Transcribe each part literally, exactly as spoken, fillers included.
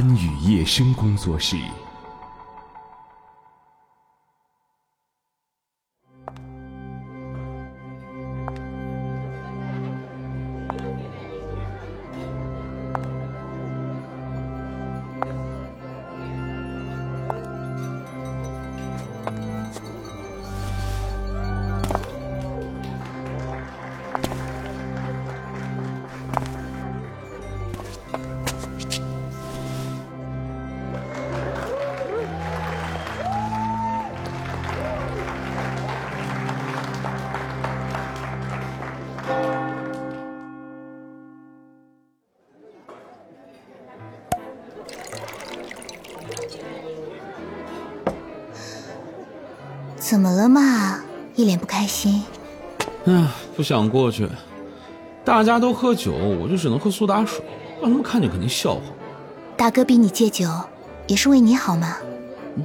安语夜声工作室怎么了嘛，一脸不开心。哎，不想过去，大家都喝酒，我就只能喝苏打水，让他们看见肯定笑话。大哥逼你戒酒，也是为你好嘛。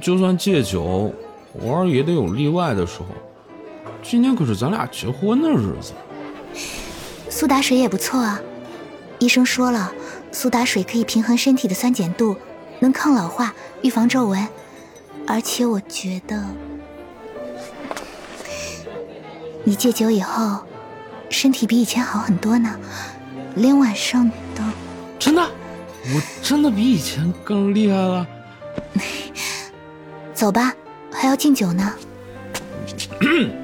就算戒酒，偶尔也得有例外的时候。今天可是咱俩结婚的日子。苏打水也不错啊，医生说了，苏打水可以平衡身体的酸碱度，能抗老化，预防皱纹，而且我觉得。你戒酒以后身体比以前好很多呢，连晚上都真的，我真的比以前更厉害了。走吧，还要敬酒呢。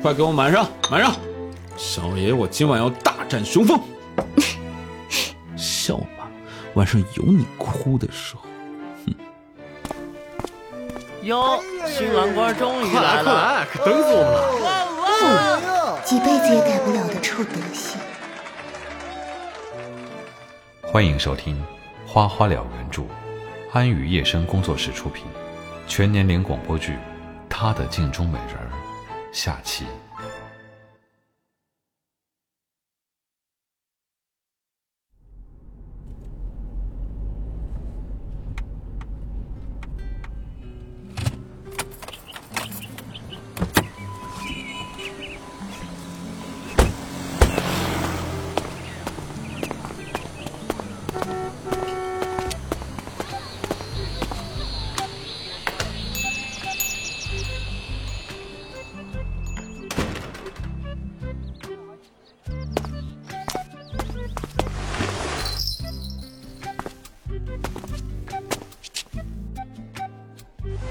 快给我满上满上，小老爷爷我今晚要大展雄风。笑吧，晚上有你哭的时候。哟，新郎官终于来了，快来快来，可等死我们了。哦哦，几辈子也改不了的臭德性。欢迎收听花花了原著，安语夜声工作室出品，全年龄广播剧《他的镜中美人》下期。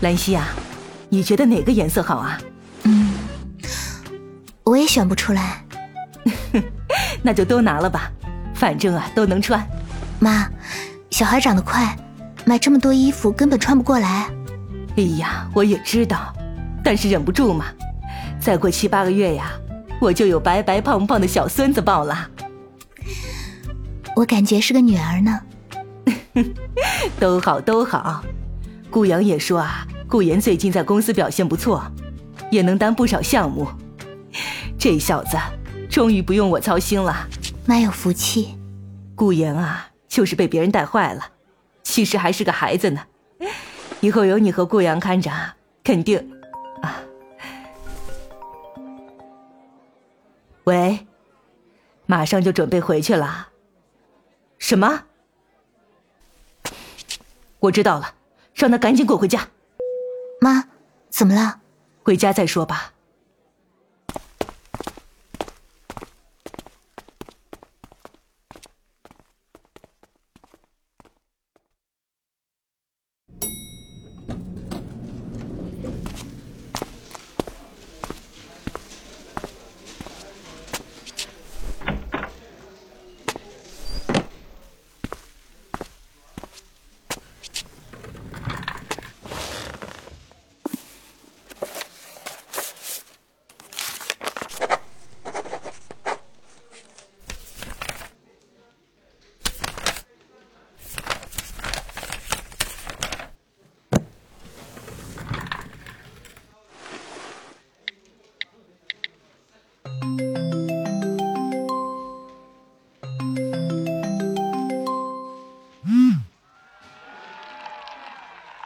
兰溪啊，你觉得哪个颜色好啊？嗯，我也选不出来。那就都拿了吧，反正啊都能穿。妈，小孩长得快，买这么多衣服根本穿不过来。哎呀，我也知道，但是忍不住嘛，再过七八个月呀，我就有白白胖胖的小孙子抱了。我感觉是个女儿呢。都好都好。顾阳也说啊，顾妍最近在公司表现不错，也能担不少项目。这小子终于不用我操心了，妈有福气。顾妍啊，就是被别人带坏了，其实还是个孩子呢。以后有你和顾阳看着，肯定啊。喂，马上就准备回去了。什么？我知道了。让他赶紧滚回家。妈，怎么了？回家再说吧。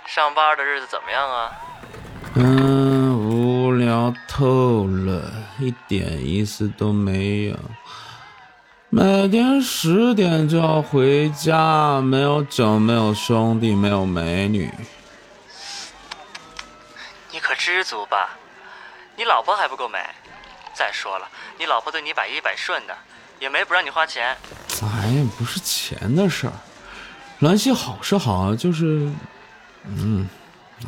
上班的日子怎么样啊？嗯，无聊透了，一点意思都没有。每天十点就要回家，没有酒，没有兄弟，没有美女。你可知足吧？你老婆还不够美。再说了，你老婆对你百依百顺的，也没不让你花钱。哎呀，不是钱的事儿。栾西好是好，就是，嗯，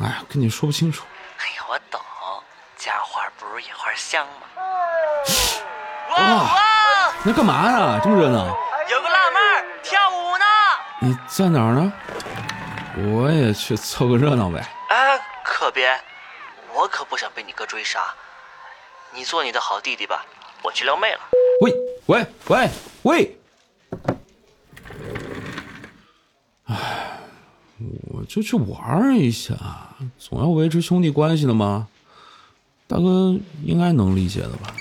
哎呀，跟你说不清楚。哎呀，我懂，家花不如野花香嘛。哇！你干嘛呀？这么热闹！有个辣妹跳舞呢。你在哪儿呢？我也去凑个热闹呗。哎，可别，我可不想被你哥追杀。你做你的好弟弟吧，我去撩妹了。喂喂喂喂！哎，我就去玩一下，总要维持兄弟关系的嘛。大哥应该能理解的吧？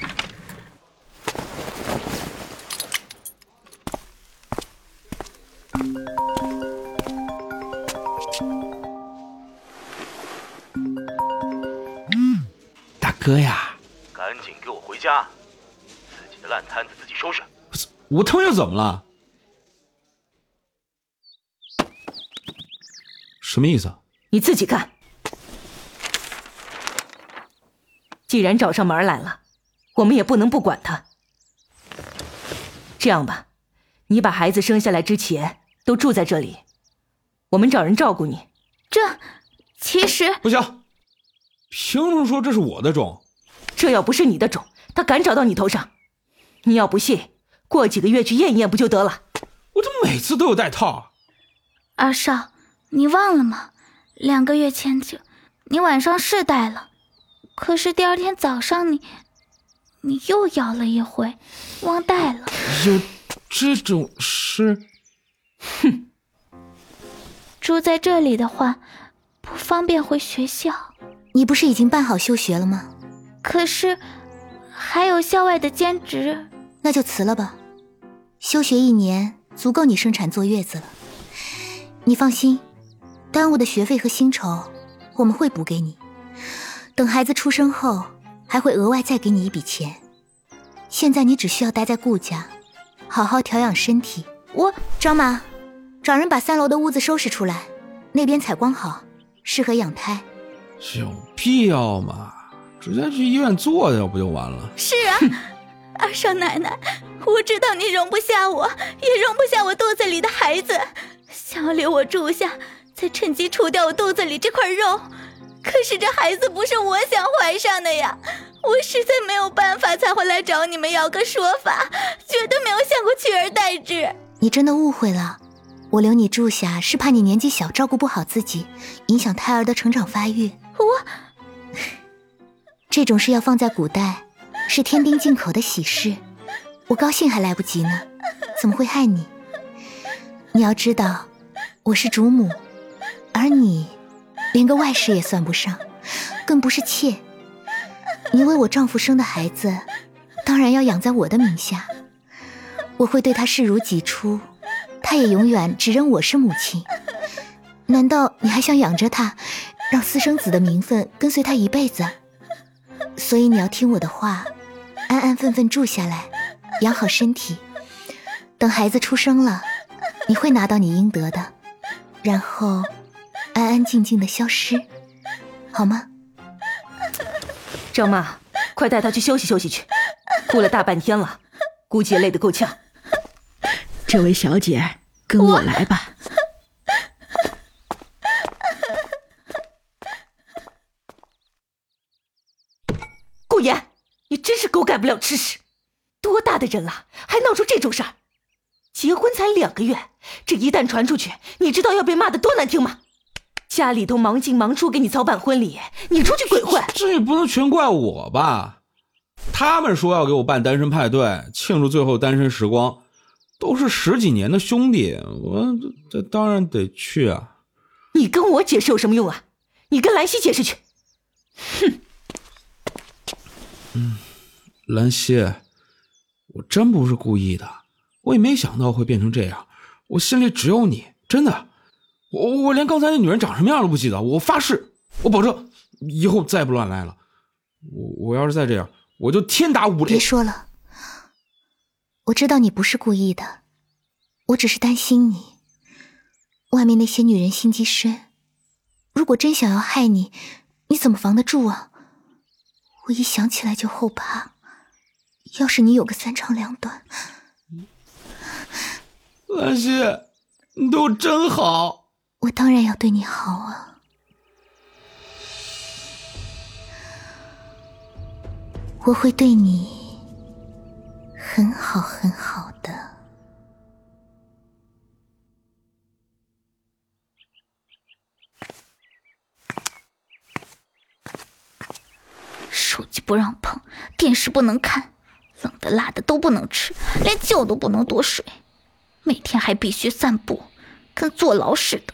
哥呀，赶紧给我回家！自己的烂摊子自己收拾。我他妈又怎么了？什么意思啊？你自己看。既然找上门来了，我们也不能不管他。这样吧，你把孩子生下来之前都住在这里，我们找人照顾你。这其实不行。凭什么说这是我的种？这要不是你的种，他敢找到你头上？你要不信，过几个月去验验不就得了？我怎么每次都有带套？二少，你忘了吗？两个月前就你晚上是带了，可是第二天早上你你又摇了一回，忘带了。有这种事？哼！住在这里的话，不方便回学校。你不是已经办好休学了吗？可是还有校外的兼职。那就辞了吧，休学一年足够你生产坐月子了。你放心，耽误的学费和薪酬我们会补给你，等孩子出生后还会额外再给你一笔钱。现在你只需要待在顾家，好好调养身体。我张妈，找人把三楼的屋子收拾出来，那边采光好，适合养胎。有必要吗？直接去医院做掉不就完了？是啊，二少奶奶，我知道你容不下我，也容不下我肚子里的孩子，想要留我住下，再趁机除掉我肚子里这块肉。可是这孩子不是我想怀上的呀，我实在没有办法才会来找你们要个说法，绝对没有想过取而代之。你真的误会了。我留你住下是怕你年纪小，照顾不好自己，影响胎儿的成长发育。我这种事要放在古代是天丁进口的喜事，我高兴还来不及呢，怎么会害你？你要知道我是主母，而你连个外室也算不上，更不是妾。你为我丈夫生的孩子当然要养在我的名下，我会对他视如己出，他也永远只认我是母亲。难道你还想养着他，让私生子的名分跟随他一辈子？所以你要听我的话，安安分分住下来，养好身体，等孩子出生了你会拿到你应得的，然后安安静静的消失，好吗？张妈，快带他去休息休息去，哭了大半天了，估计也累得够呛。这位小姐，跟我来吧。顾言，你真是狗改不了吃屎，多大的人了，还闹出这种事儿？结婚才两个月，这一旦传出去，你知道要被骂得多难听吗？家里头忙进忙出给你操办婚礼，你出去鬼混。这也不能全怪我吧？他们说要给我办单身派对，庆祝最后单身时光。都是十几年的兄弟，我这当然得去啊。你跟我解释有什么用啊？你跟兰溪解释去。哼。嗯，兰溪，我真不是故意的，我也没想到会变成这样，我心里只有你，真的。我我连刚才那女人长什么样都不记得，我发誓，我保证以后再不乱来了。我我要是再这样，我就天打五雷。别说了。我知道你不是故意的，我只是担心你。外面那些女人心机深，如果真想要害你，你怎么防得住啊？我一想起来就后怕，要是你有个三长两短。兰溪，你对我真好。我当然要对你好啊。我会对你很好很好的。手机不让碰，电视不能看，冷的辣的都不能吃，连酒都不能多水，每天还必须散步，跟坐牢似的。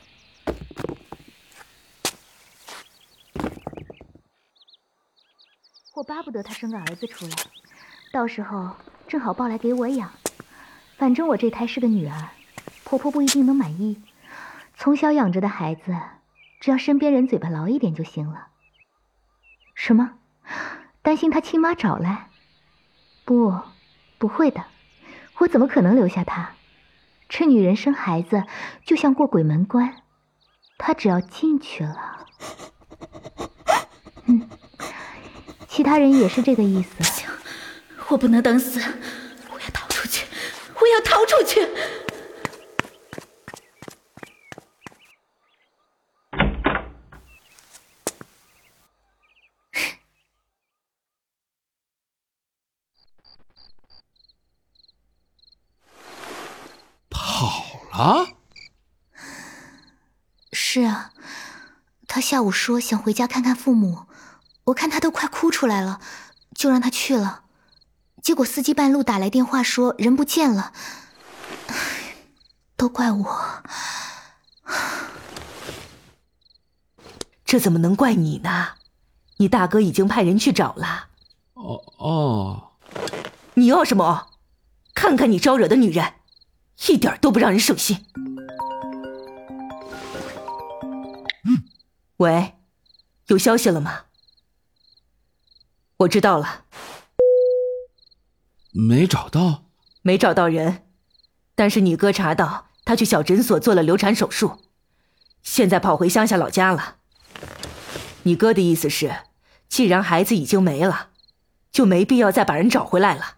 我巴不得他生个儿子出来，到时候正好抱来给我养。反正我这胎是个女儿，婆婆不一定能满意。从小养着的孩子，只要身边人嘴巴牢一点就行了。什么？担心他亲妈找来？不，不会的，我怎么可能留下他？这女人生孩子就像过鬼门关，她只要进去了，嗯。其他人也是这个意思。不行，我不能等死，我要逃出去，我要逃出去。跑了？是啊，他下午说想回家看看父母。我看他都快哭出来了，就让他去了。结果司机半路打来电话说人不见了，都怪我。这怎么能怪你呢？你大哥已经派人去找了。哦哦，你要什么？看看你招惹的女人，一点都不让人省心。嗯、喂，有消息了吗？我知道了。没找到？没找到人，但是你哥查到他去小诊所做了流产手术，现在跑回乡下老家了。你哥的意思是，既然孩子已经没了，就没必要再把人找回来了。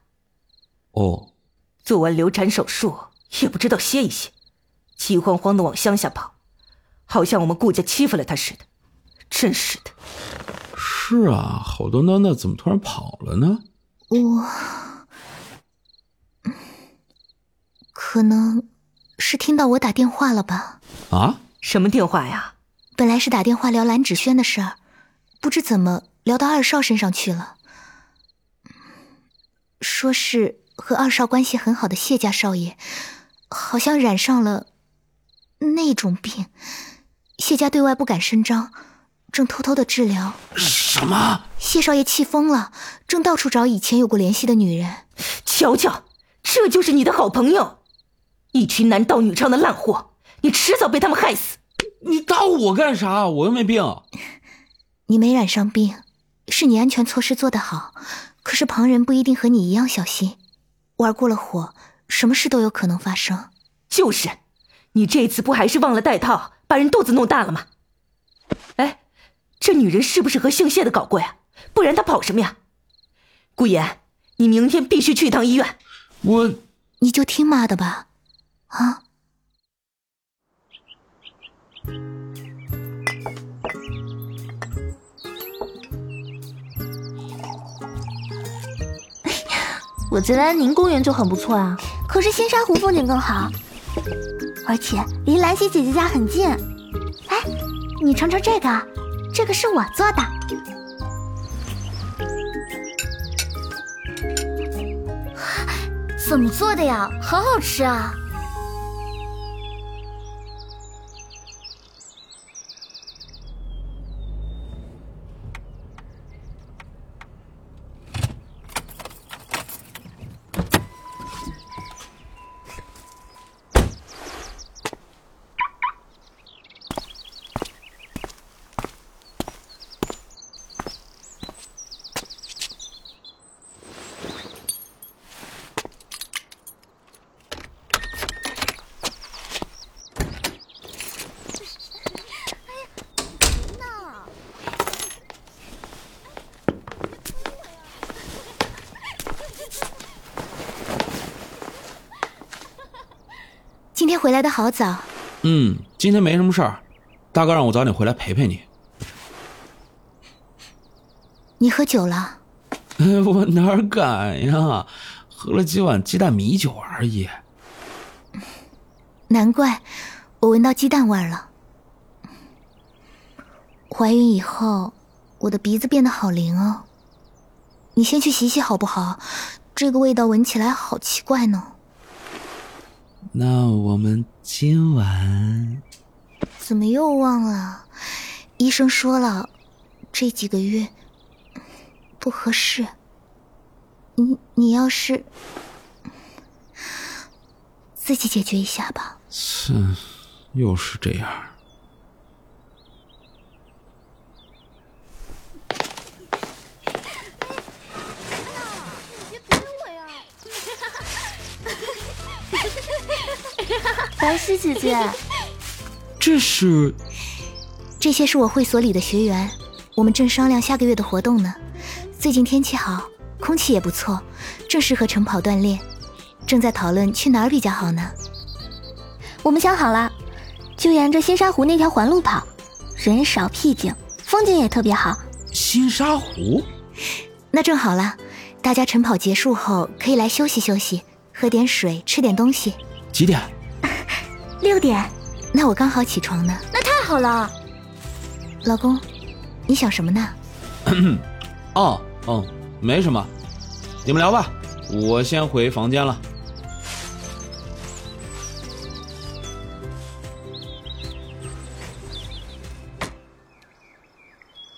哦，做完流产手术也不知道歇一歇，急慌慌的往乡下跑，好像我们顾家欺负了他似的，真是的。是啊，好端端的怎么突然跑了呢？我可能是听到我打电话了吧。啊？什么电话呀？本来是打电话聊蓝芷轩的事儿，不知怎么聊到二少身上去了，说是和二少关系很好的谢家少爷好像染上了那种病，谢家对外不敢声张，正偷偷的治疗。什么？谢少爷气疯了，正到处找以前有过联系的女人。瞧瞧，这就是你的好朋友，一群男盗女娼的烂货，你迟早被他们害死。你打我干啥？我又没病。你没染上病，是你安全措施做得好，可是旁人不一定和你一样小心，玩过了火，什么事都有可能发生。就是，你这次不还是忘了带套，把人肚子弄大了吗？哎。这女人是不是和姓谢的搞过呀？不然她跑什么呀？顾言，你明天必须去一趟医院。我……你就听妈的吧，啊？我觉得安宁公园就很不错啊，可是新沙湖风景更好，而且离兰溪姐姐家很近。哎，你尝尝这个。这个是我做的。怎么做的呀？好好吃啊。回来的好早。嗯，今天没什么事儿，大哥让我早点回来陪陪你。你喝酒了？哎，我哪敢呀，喝了几碗鸡蛋米酒而已。难怪我闻到鸡蛋味了。怀孕以后，我的鼻子变得好灵哦。你先去洗洗好不好？这个味道闻起来好奇怪呢。那我们今晚……怎么又忘了？医生说了，这几个月不合适。你你要是自己解决一下吧。哼，又是这样。白石姐姐，这是……这些是我会所里的学员，我们正商量下个月的活动呢。最近天气好，空气也不错，正适合晨跑锻炼，正在讨论去哪儿比较好呢。我们想好了，就沿着新沙湖那条环路跑，人少僻静，风景也特别好。新沙湖？那正好了，大家晨跑结束后可以来休息休息，喝点水，吃点东西。几点？六点。那我刚好起床呢。那太好了。老公，你想什么呢？哦哦，没什么，你们聊吧，我先回房间了。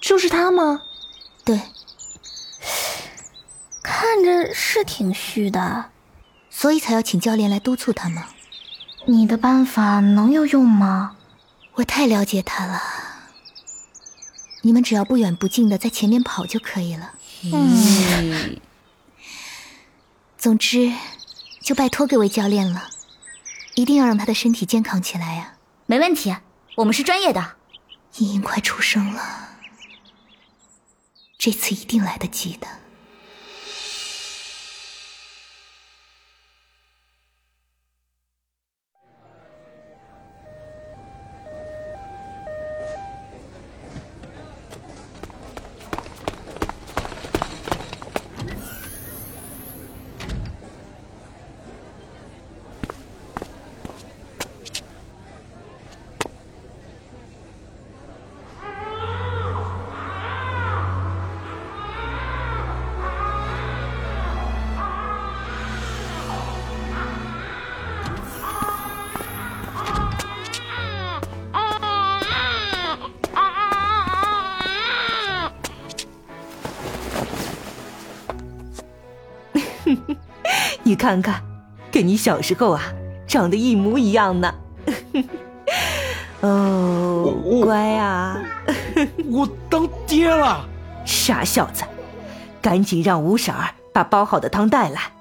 就是他吗？对，看着是挺虚的，所以才要请教练来督促他吗？你的办法能有用吗？我太了解他了。你们只要不远不近的在前面跑就可以了。嗯，总之就拜托各位教练了，一定要让他的身体健康起来呀、啊。没问题，我们是专业的。莹莹快出生了，这次一定来得及的。你看看，跟你小时候啊长得一模一样呢。哦，乖啊。我当爹了。傻小子，赶紧让吴婶儿把煲好的汤带来。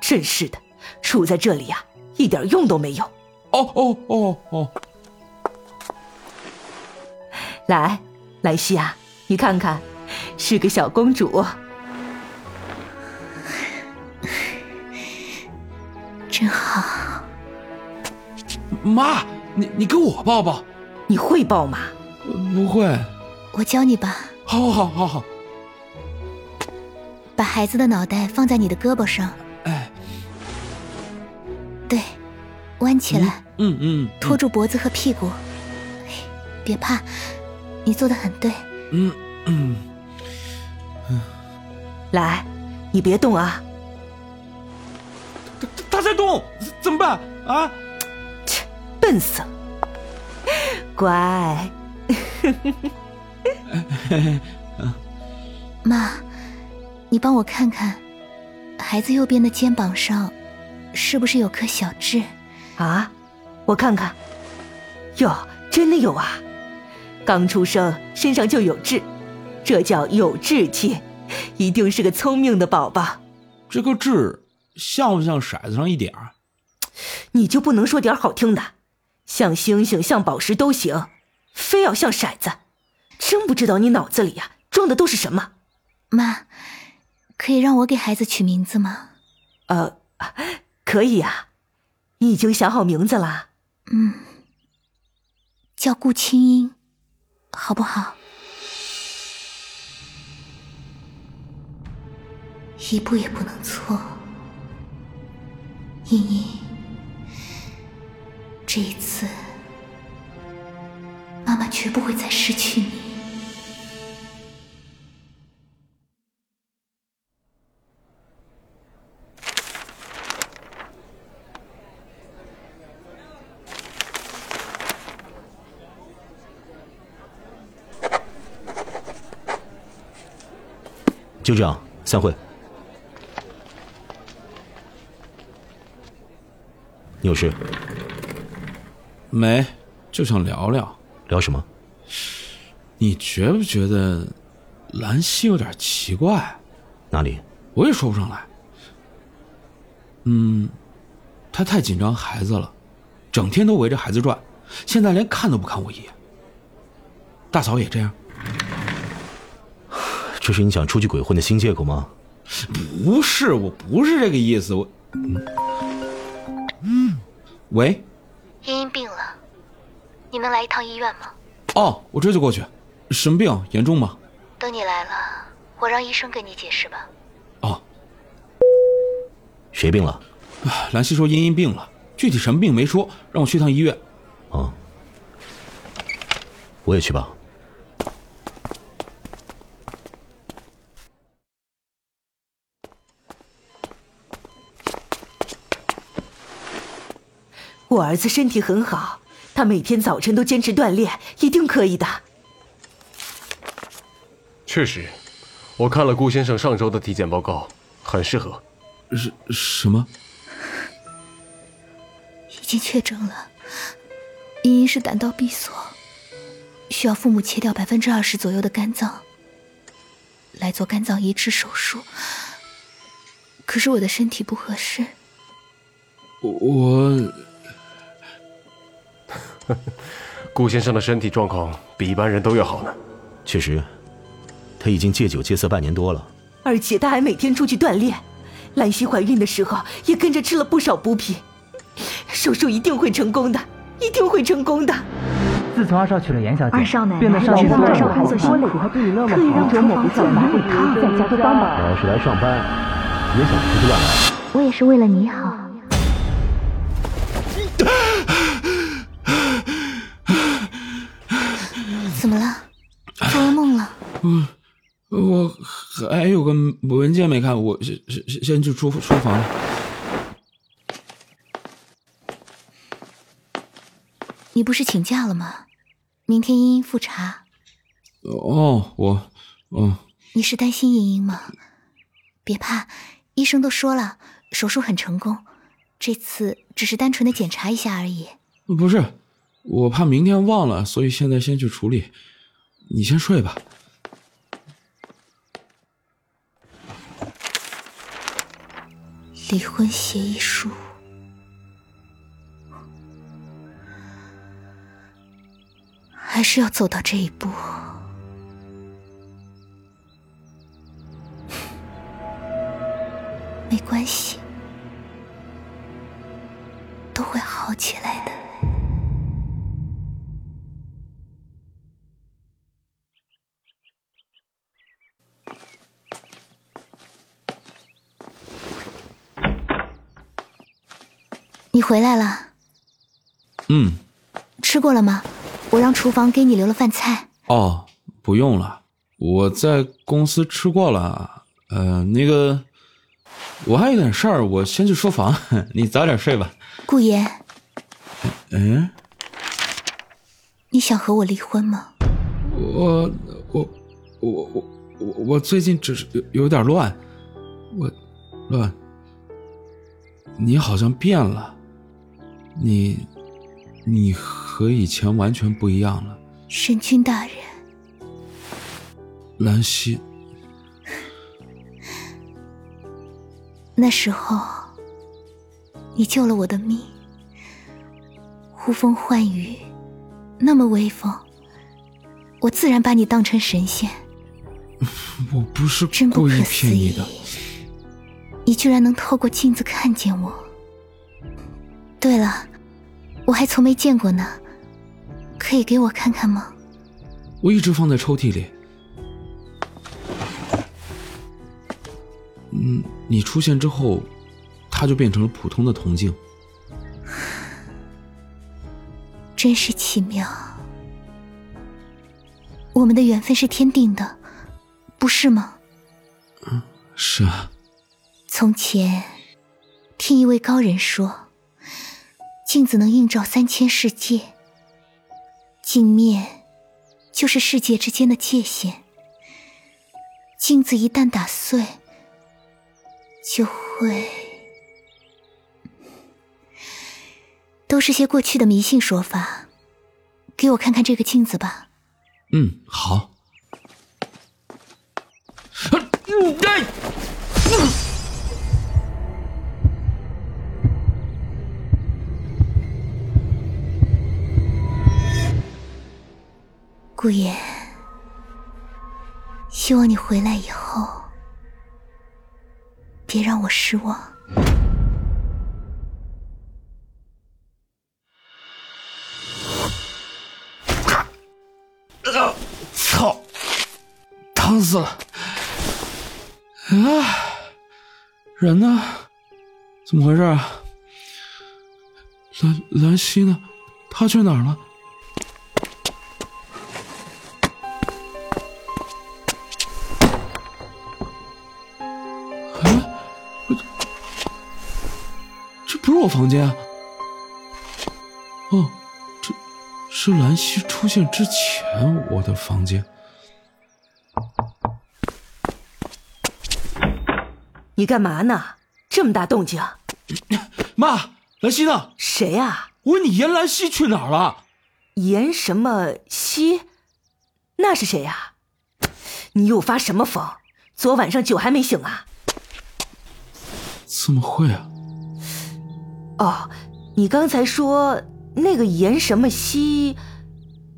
真是的，杵在这里啊一点用都没有。哦哦哦哦。来，莱西啊，你看看，是个小公主。真好。妈，你你给我抱抱。你会抱吗？不会。我教你吧。好好好好。把孩子的脑袋放在你的胳膊上。哎。对，弯起来。嗯 嗯, 嗯。托住脖子和屁股。哎，别怕，你做得很对。嗯嗯嗯。来，你别动啊。他在动，怎么办啊？切，笨死了！乖。妈，你帮我看看，孩子右边的肩膀上是不是有颗小痣？啊，我看看。哟，真的有啊！刚出生身上就有痣，这叫有痣贴，一定是个聪明的宝宝。这个痣像不像骰子上一点儿？你就不能说点好听的，像星星像宝石都行，非要像骰子，真不知道你脑子里呀、啊、装的都是什么。妈，可以让我给孩子取名字吗？呃，可以啊。你已经想好名字了？嗯，叫顾清音，好不好？一步也不能错，茵茵，这一次，妈妈绝不会再失去你。就这样，散会。你有事？没，就想聊聊。聊什么？你觉不觉得兰溪有点奇怪？哪里？我也说不上来。嗯，她太紧张孩子了，整天都围着孩子转，现在连看都不看我一眼。大嫂也这样。这是你想出去鬼混的新借口吗？不是，我不是这个意思。我，嗯，嗯喂，茵茵病了，你能来一趟医院吗？哦，我这就过去。什么病？严重吗？等你来了，我让医生给你解释吧。哦，谁病了？兰溪说茵茵病了，具体什么病没说，让我去趟医院。哦，我也去吧。我儿子身体很好，他每天早晨都坚持锻炼，一定可以的。确实，我看了顾先生上周的体检报告，很适合。是什么？已经确诊了，茵茵是胆道闭锁，需要父母切掉百分之二十左右的肝脏，来做肝脏移植手术。可是我的身体不合适。我。顾先生的身体状况比一般人都要好呢。确实，他已经戒酒戒色半年多了，而且他还每天出去锻炼。兰溪怀孕的时候也跟着吃了不少补品，手术一定会成功的，一定会成功的。自从二少娶了严小姐，二少奶奶变得上心多了，婚礼还对你那么好，特意让厨房做马尾汤，在家都帮忙。我要是来上班，也想出去乱来。我也是为了你好。怎么了？做噩梦了？我我还有个文件没看，我先先去出书房了。你不是请假了吗？明天茵茵复查。哦，我，嗯。你是担心茵茵吗？别怕，医生都说了，手术很成功，这次只是单纯的检查一下而已。不是。我怕明天忘了，所以现在先去处理。你先睡吧。离婚协议书，还是要走到这一步。没关系，都会好起来的。你回来了？嗯。吃过了吗？我让厨房给你留了饭菜。哦，不用了，我在公司吃过了。呃，那个，我还有点事儿，我先去书房，你早点睡吧。顾言。嗯？你想和我离婚吗？我我我我我最近只是有有点乱，我乱。你好像变了。你你和以前完全不一样了。神君大人，兰溪，那时候你救了我的命，呼风唤雨，那么威风，我自然把你当成神仙。我不是故意骗你的。你居然能透过镜子看见我。对了，我还从没见过呢，可以给我看看吗？我一直放在抽屉里。嗯，你出现之后，它就变成了普通的铜镜。真是奇妙，我们的缘分是天定的，不是吗？嗯，是啊。从前，听一位高人说，镜子能映照三千世界，镜面就是世界之间的界限。镜子一旦打碎，就会……都是些过去的迷信说法。给我看看这个镜子吧。嗯，好。哎！顾言，希望你回来以后，别让我失望。呃、操！烫死了！啊！人呢？怎么回事啊？兰兰溪呢？他去哪儿了？我房间啊，哦，这是兰溪出现之前我的房间。你干嘛呢？这么大动静！妈，兰溪呢？谁啊？我问你严兰溪去哪儿了？严什么溪？那是谁啊？你又发什么疯？昨晚上酒还没醒啊？怎么会啊？哦，你刚才说那个严什么西，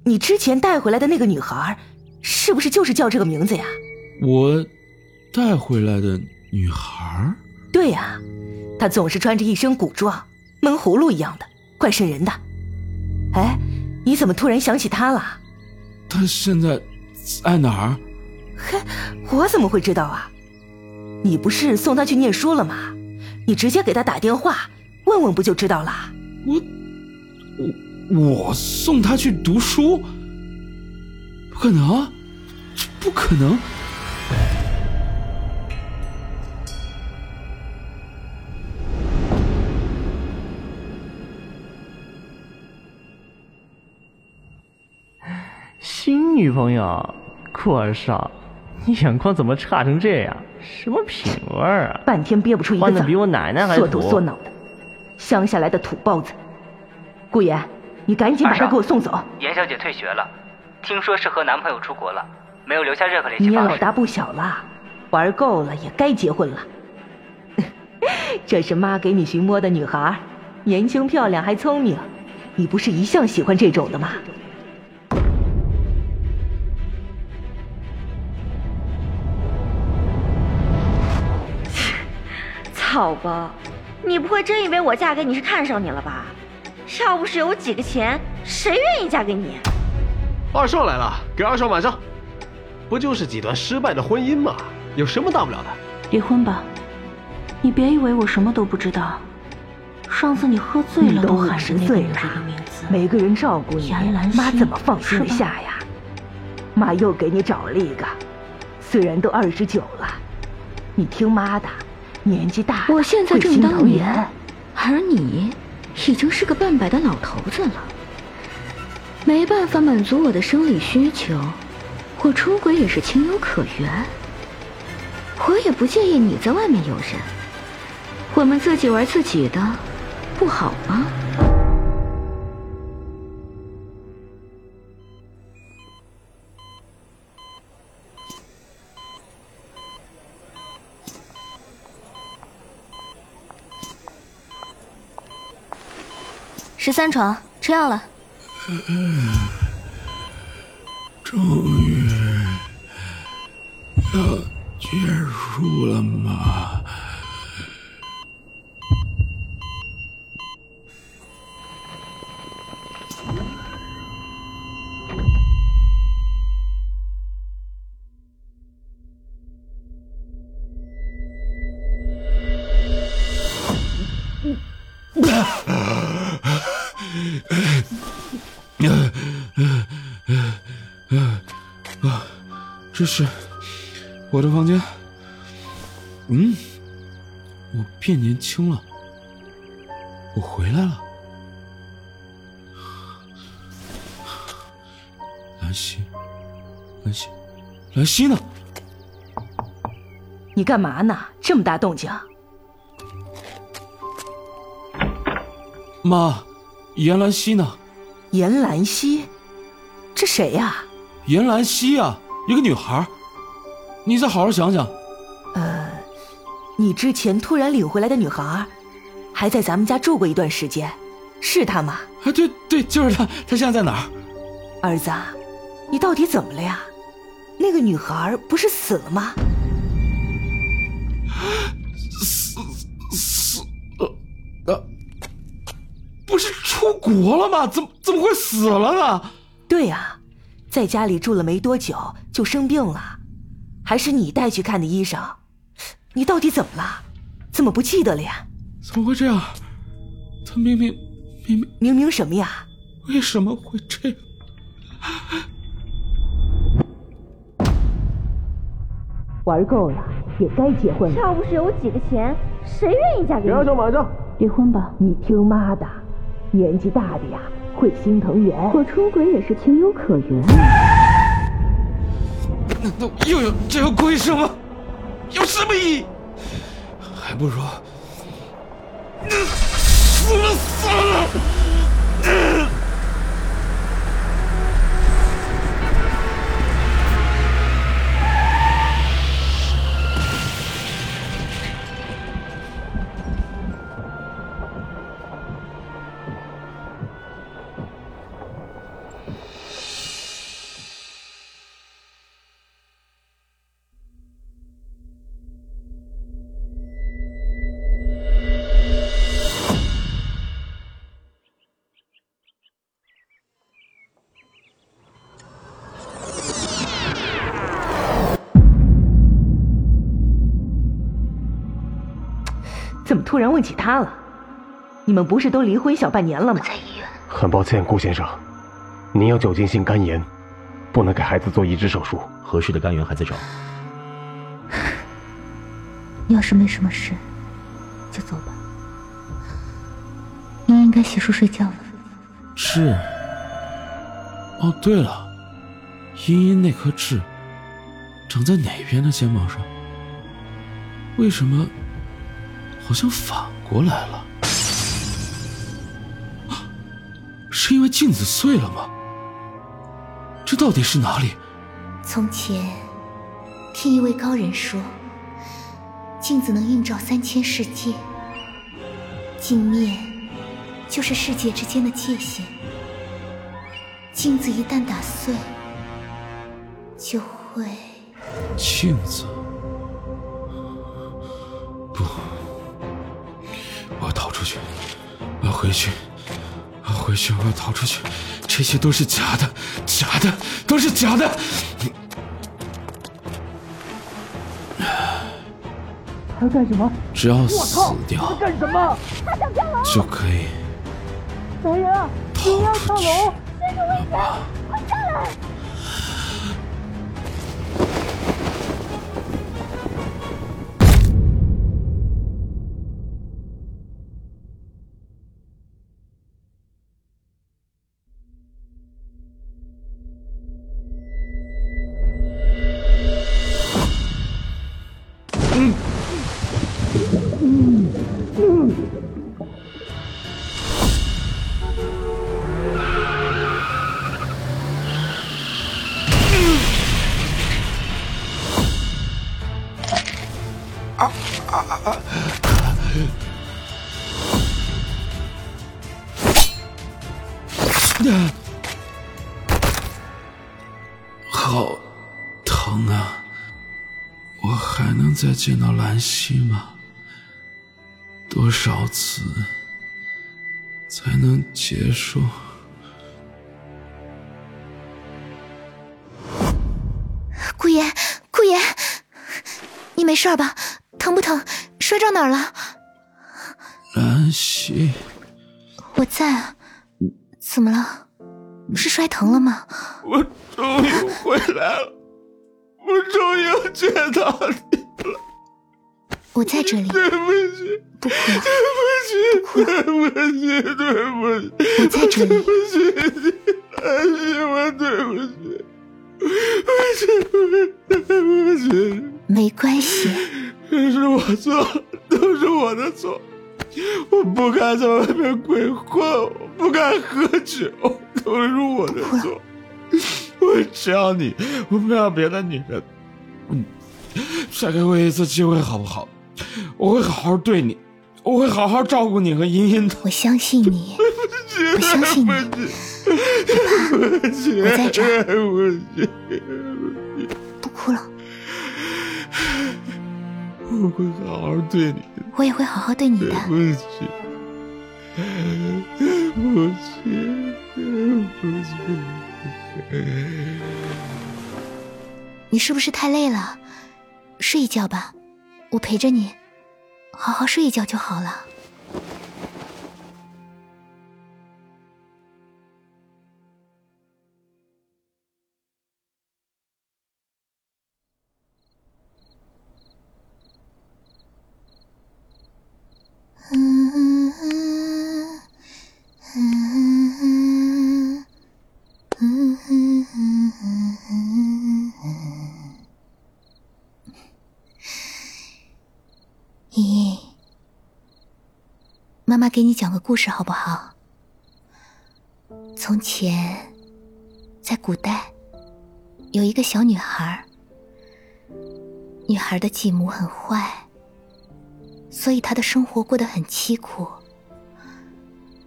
你之前带回来的那个女孩，是不是就是叫这个名字呀？我带回来的女孩？对呀、啊，她总是穿着一身古装，闷葫芦一样的，怪瘆人的。哎，你怎么突然想起她了？她现在在哪儿？嘿，我怎么会知道啊？你不是送她去念书了吗？你直接给她打电话问问不就知道了。我我我送他去读书？不可能，不可能。新女朋友，阔少，你眼光怎么差成这样？什么品味啊！半天憋不出一个字，比我奶奶还毒，缩头缩脑的。乡下来的土包子。顾言，你赶紧把他给我送走。严小姐退学了，听说是和男朋友出国了，没有留下任何联系方式。你也老大不小了，玩够了也该结婚了。这是妈给你寻摸的女孩，年轻漂亮还聪明，你不是一向喜欢这种的吗？草包，你不会真以为我嫁给你是看上你了吧？要不是有几个钱，谁愿意嫁给你？二少来了，给二少买上。不就是几段失败的婚姻吗？有什么大不了的？离婚吧！你别以为我什么都不知道。上次你喝醉了都喊着那个女人的名字，每个人照顾你，妈怎么放心下呀？妈又给你找了一个，虽然都二十九了，你听妈的。年纪大，我现在正当年，而你已经是个半百的老头子了。没办法满足我的生理需求，我出轨也是情有可原。我也不介意你在外面有人，我们自己玩自己的，不好吗？十三床，吃药了。嗯，终于要结束了吗？这是我的房间。嗯，我变年轻了，我回来了。兰溪，兰溪，兰溪呢？你干嘛呢？这么大动静！妈，严兰溪呢？严兰溪？这谁呀？严兰溪啊，一个女孩，你再好好想想。呃，你之前突然领回来的女孩，还在咱们家住过一段时间，是她吗？啊，对对，就是她。她现在在哪儿？儿子，你到底怎么了呀？那个女孩不是死了吗？死死呃呃，不是出国了吗？怎么怎么会死了呢？对呀、啊。在家里住了没多久就生病了，还是你带去看的医生。你到底怎么了？怎么不记得了呀？怎么会这样？他明明明明明明什么呀？为什么会这样？玩够了也该结婚了。要不是有几个钱，谁愿意嫁给你？别想买账，结婚吧。你听妈的，年纪大的呀。会心疼人，我出轨也是情有可原。难道又有这样过一生吗？有什么意义？还不如死了算了。怎么突然问起他了？你们不是都离婚小半年了吗？在医院。很抱歉，顾先生，您有酒精性肝炎，不能给孩子做移植手术，合适的肝源还在找。要是没什么事，就走吧。您应该洗漱睡觉了。痣。哦，对了，茵茵那颗痣长在哪边的肩膀上？为什么？好像反过来了、啊、是因为镜子碎了吗？这到底是哪里？从前听一位高人说，镜子能映照三千世界，镜面就是世界之间的界限，镜子一旦打碎就会……镜子不……我要逃出去，我要回去，我要回去，我要逃出去，这些都是假的，假的，都是假的。还要干什么？只要死掉，他干什么？他想跳楼就可以。来人啊！你要跳楼？这是危险！快下来！好疼啊！我还能再见到兰溪吗？多少次才能结束？顾言，顾言，你没事吧？疼不疼？摔到哪儿了？兰溪，我在啊。怎么了？是摔疼了吗？我终于回来了，我终于要见到你了。我在这里。对不起，不哭，对不起，对不起，对不起，我在这里。对不起，还是我对不起，对不起，对不起。没关系，是我错，都是我的错。我不该在外面鬼混，我不该喝酒，都是我的错。我只要你，我不要别的女人。嗯，再给我一次机会好不好？我会好好对你，我会好好照顾你和茵茵的。我相信你，我相信你，我在这儿，不哭了。我会好好对你，我也会好好对你的。对不起，对不起，对不起。你是不是太累了？睡一觉吧，我陪着你，好好睡一觉就好了。妈妈给你讲个故事好不好？从前，在古代，有一个小女孩。女孩的继母很坏，所以她的生活过得很凄苦。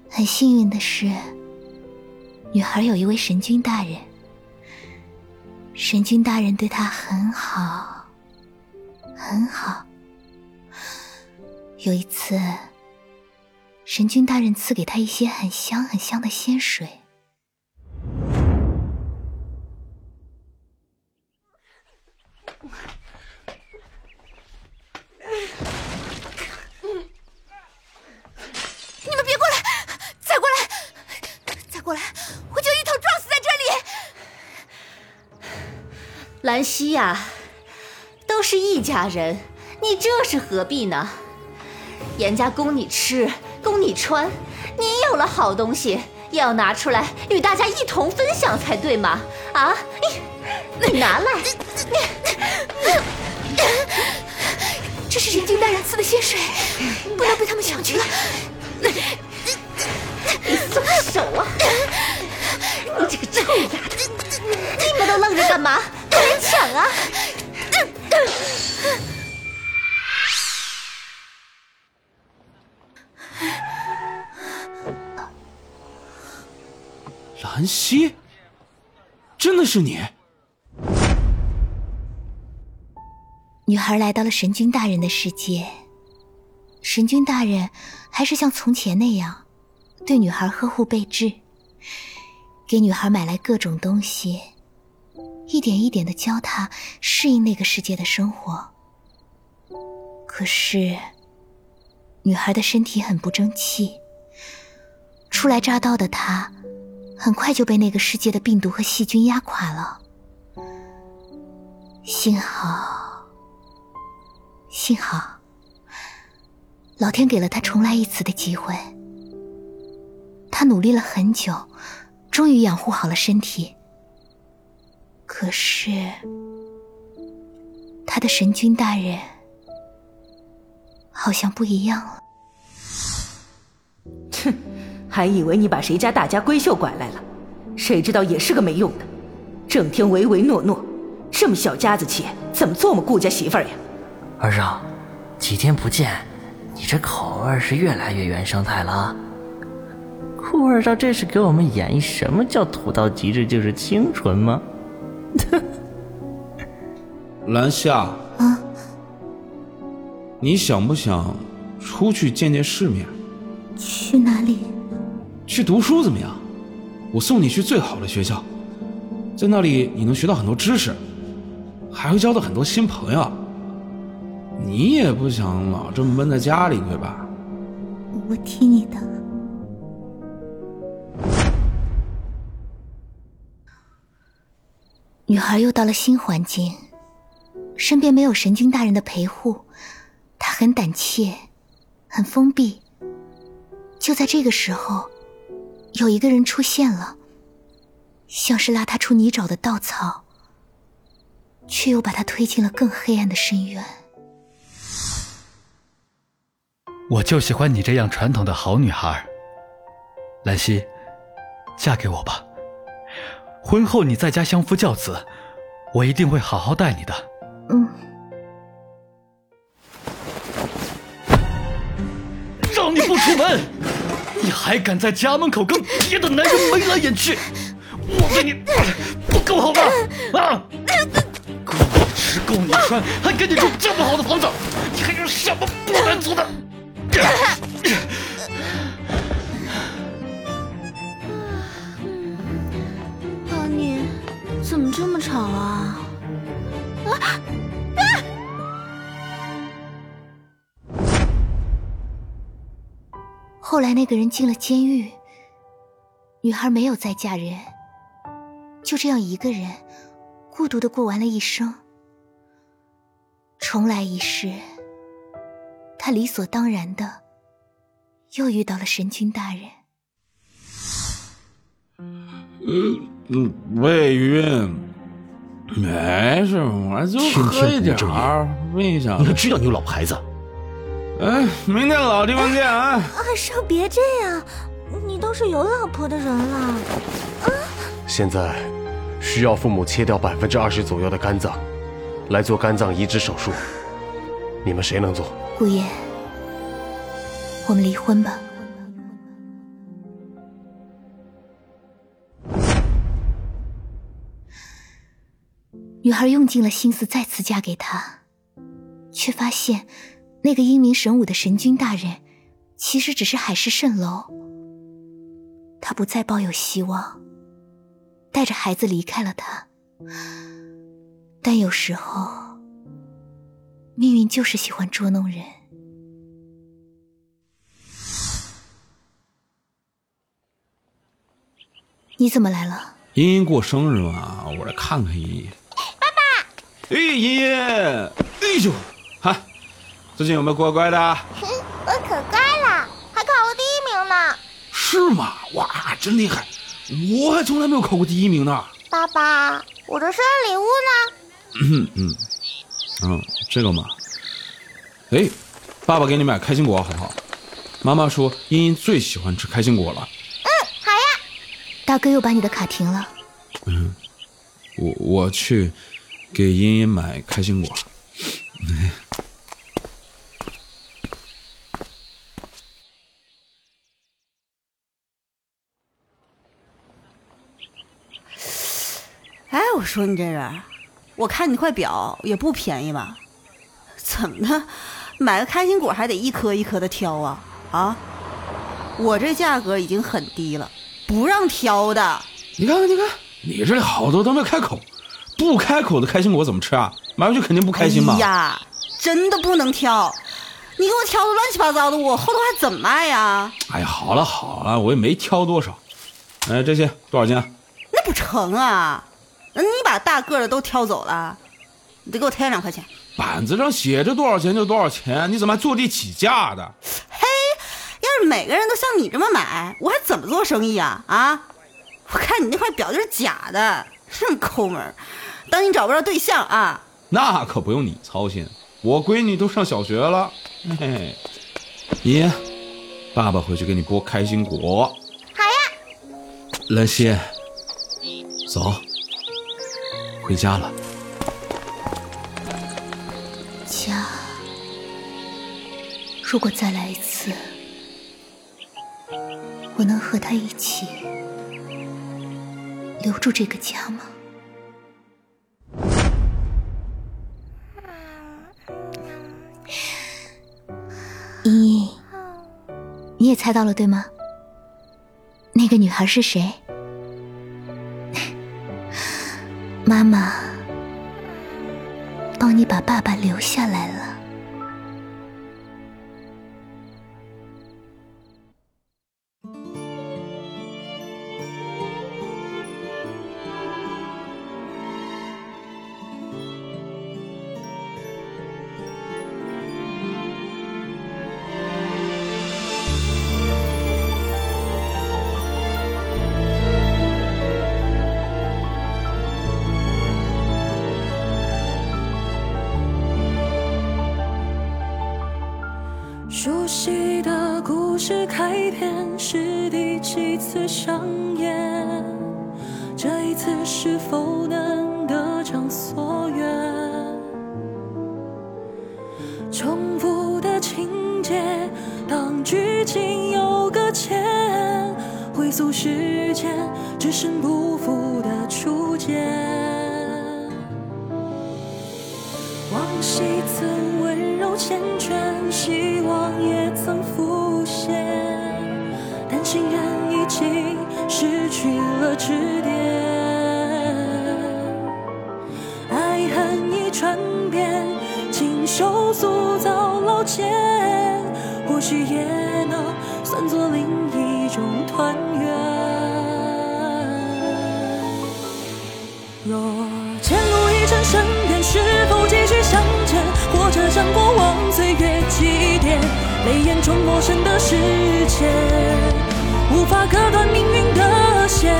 很幸运的是，女孩有一位神君大人。神君大人对她很好，很好。有一次，神君大人赐给他一些很香很香的仙水。你们别过来，再过来，再过来，我就一头撞死在这里。兰溪呀，都是一家人，你这是何必呢？严家供你吃，供你穿，你有了好东西也要拿出来与大家一同分享才对嘛！啊，你你拿来，这是神君大人赐的仙水，不能被他们抢去了。你松手啊！你这个臭丫头，你们都愣着干嘛？快点抢啊！兰溪，真的是你？女孩来到了神君大人的世界，神君大人还是像从前那样对女孩呵护备至，给女孩买来各种东西，一点一点地教她适应那个世界的生活。可是女孩的身体很不争气，初来乍到的她很快就被那个世界的病毒和细菌压垮了。幸好，幸好，老天给了他重来一次的机会。他努力了很久，终于养护好了身体。可是，他的神君大人好像不一样了。哼。还以为你把谁家大家闺秀拐来了，谁知道也是个没用的，整天唯唯诺诺，这么小家子气怎么做我们顾家媳妇儿呀？儿啊，几天不见，你这口味是越来越原生态了。顾二少这是给我们演绎什么叫土到极致就是清纯吗？兰夏、嗯、你想不想出去见见世面？去哪里？去读书怎么样？我送你去最好的学校，在那里你能学到很多知识，还会交到很多新朋友。你也不想老这么闷在家里，对吧？我听你的。女孩又到了新环境，身边没有神经大人的陪护，他很胆怯，很封闭。就在这个时候，有一个人出现了，像是拉他出泥沼的稻草，却又把他推进了更黑暗的深渊。我就喜欢你这样传统的好女孩，兰溪，嫁给我吧。婚后你在家相夫教子，我一定会好好待你的。嗯。让你不出门，你还敢在家门口跟别的男人眉来眼去，我对你不够好吗？啊！够你吃，够你穿，还给你住这么好的房子，你还有什么不满足的？宝女，怎么这么吵啊？啊啊！后来那个人进了监狱，女孩没有再嫁人，就这样一个人孤独地过完了一生。重来一世，他理所当然的又遇到了神君大人。嗯，魏云，没事，我就喝一点儿。为啥？你还知道你有老婆孩子？哎，明天老地方见啊！啊，少别这样，你都是有老婆的人了。啊！现在需要父母切掉百分之二十左右的肝脏，来做肝脏移植手术。你们谁能做？顾爷，我们离婚吧。女孩用尽了心思再次嫁给他，却发现那个英明神武的神君大人其实只是海市蜃楼。她不再抱有希望，带着孩子离开了他。但有时候命运就是喜欢捉弄人。你怎么来了？茵茵过生日嘛，我来看看茵茵。爸爸！哎，茵茵，哎呦，哈，最近有没有乖乖的？嗯，我可乖了，还考过第一名呢。是吗？哇，真厉害！我还从来没有考过第一名呢。爸爸，我的生日礼物呢？嗯嗯。嗯，这个嘛，哎，爸爸给你买开心果好不好？妈妈说茵茵最喜欢吃开心果了。嗯，好呀。大哥又把你的卡停了。嗯，我我去给茵茵买开心果。哎，哎，我说你这人。我看你块表也不便宜吧？怎么的，买个开心果还得一颗一颗的挑啊？啊，我这价格已经很低了，不让挑的。你看看，你看，你这里好多都没开口，不开口的开心果怎么吃啊？买回去肯定不开心嘛。哎呀，真的不能挑，你给我挑的乱七八糟的，我后头还怎么卖呀？哎呀，好了好了，我也没挑多少。哎，这些多少斤啊？那不成啊！你把大个的都挑走了，你得给我添两块钱。板子上写着多少钱就多少钱，你怎么还坐地起价的？嘿，要是每个人都像你这么买，我还怎么做生意啊？啊，我看你那块表就是假的，这么抠门，当你找不着对象啊？那可不用你操心，我闺女都上小学了。嘿嘿，姨，爸爸回去给你剥开心果。好呀。兰溪，走。回家了。家，如果再来一次，我能和他一起留住这个家吗？茵茵，你也猜到了对吗？那个女孩是谁？妈妈帮你把爸爸留下来了。故事开篇是第几次上演，这一次是否能得偿所愿，重复的情节当剧情有个结，回溯时间只剩不复的初见，往昔曾温柔缱绻，希望也曾浮现，但信任已经失去了支点，爱恨已传遍，亲手塑造老茧，或许也能算作另一种团圆。若前路已成深渊，是否继续向前，或者将过往岁月祭奠，泪眼中陌生的世界，无法割断命运的线。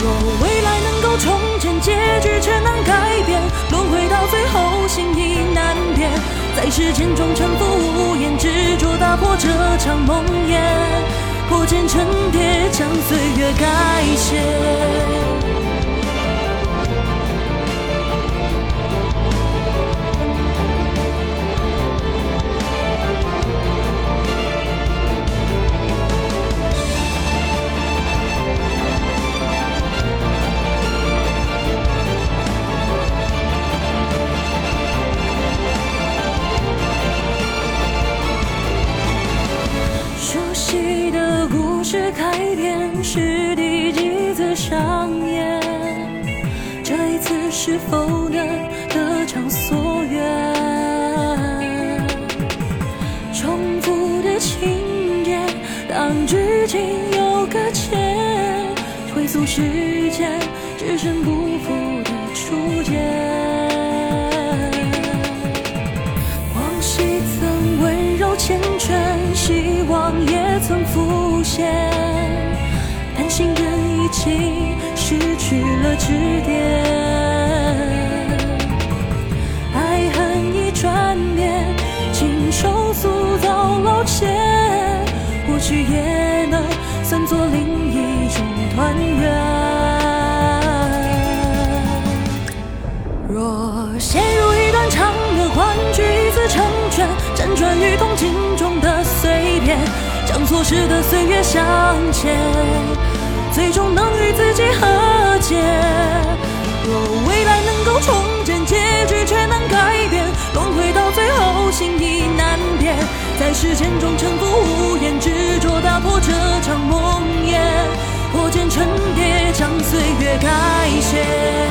若未来能够重建，结局却难改变，轮回到最后心意难辨，在时间中沉浮无言，执着打破这场梦魇，破茧成蝶，将岁月改写。开篇是第几次上演，这一次是否能得偿所愿，重复的情节当剧情有个结，回溯时间只剩不复的初见，往昔曾温柔缱绻，希望也曾浮现，信任已经失去了支点，爱恨已转变，亲手塑造老茧，或许也能算作另一种团圆。若陷入一段长河，换取一次成全，辗转于痛境中的碎片，将错失的岁月相见，最终能与自己和解。若未来能够重建，结局却难改变，轮回到最后心意难辨，在时间中沉浮无言，执着打破这场梦魇，破茧成蝶，将岁月改写。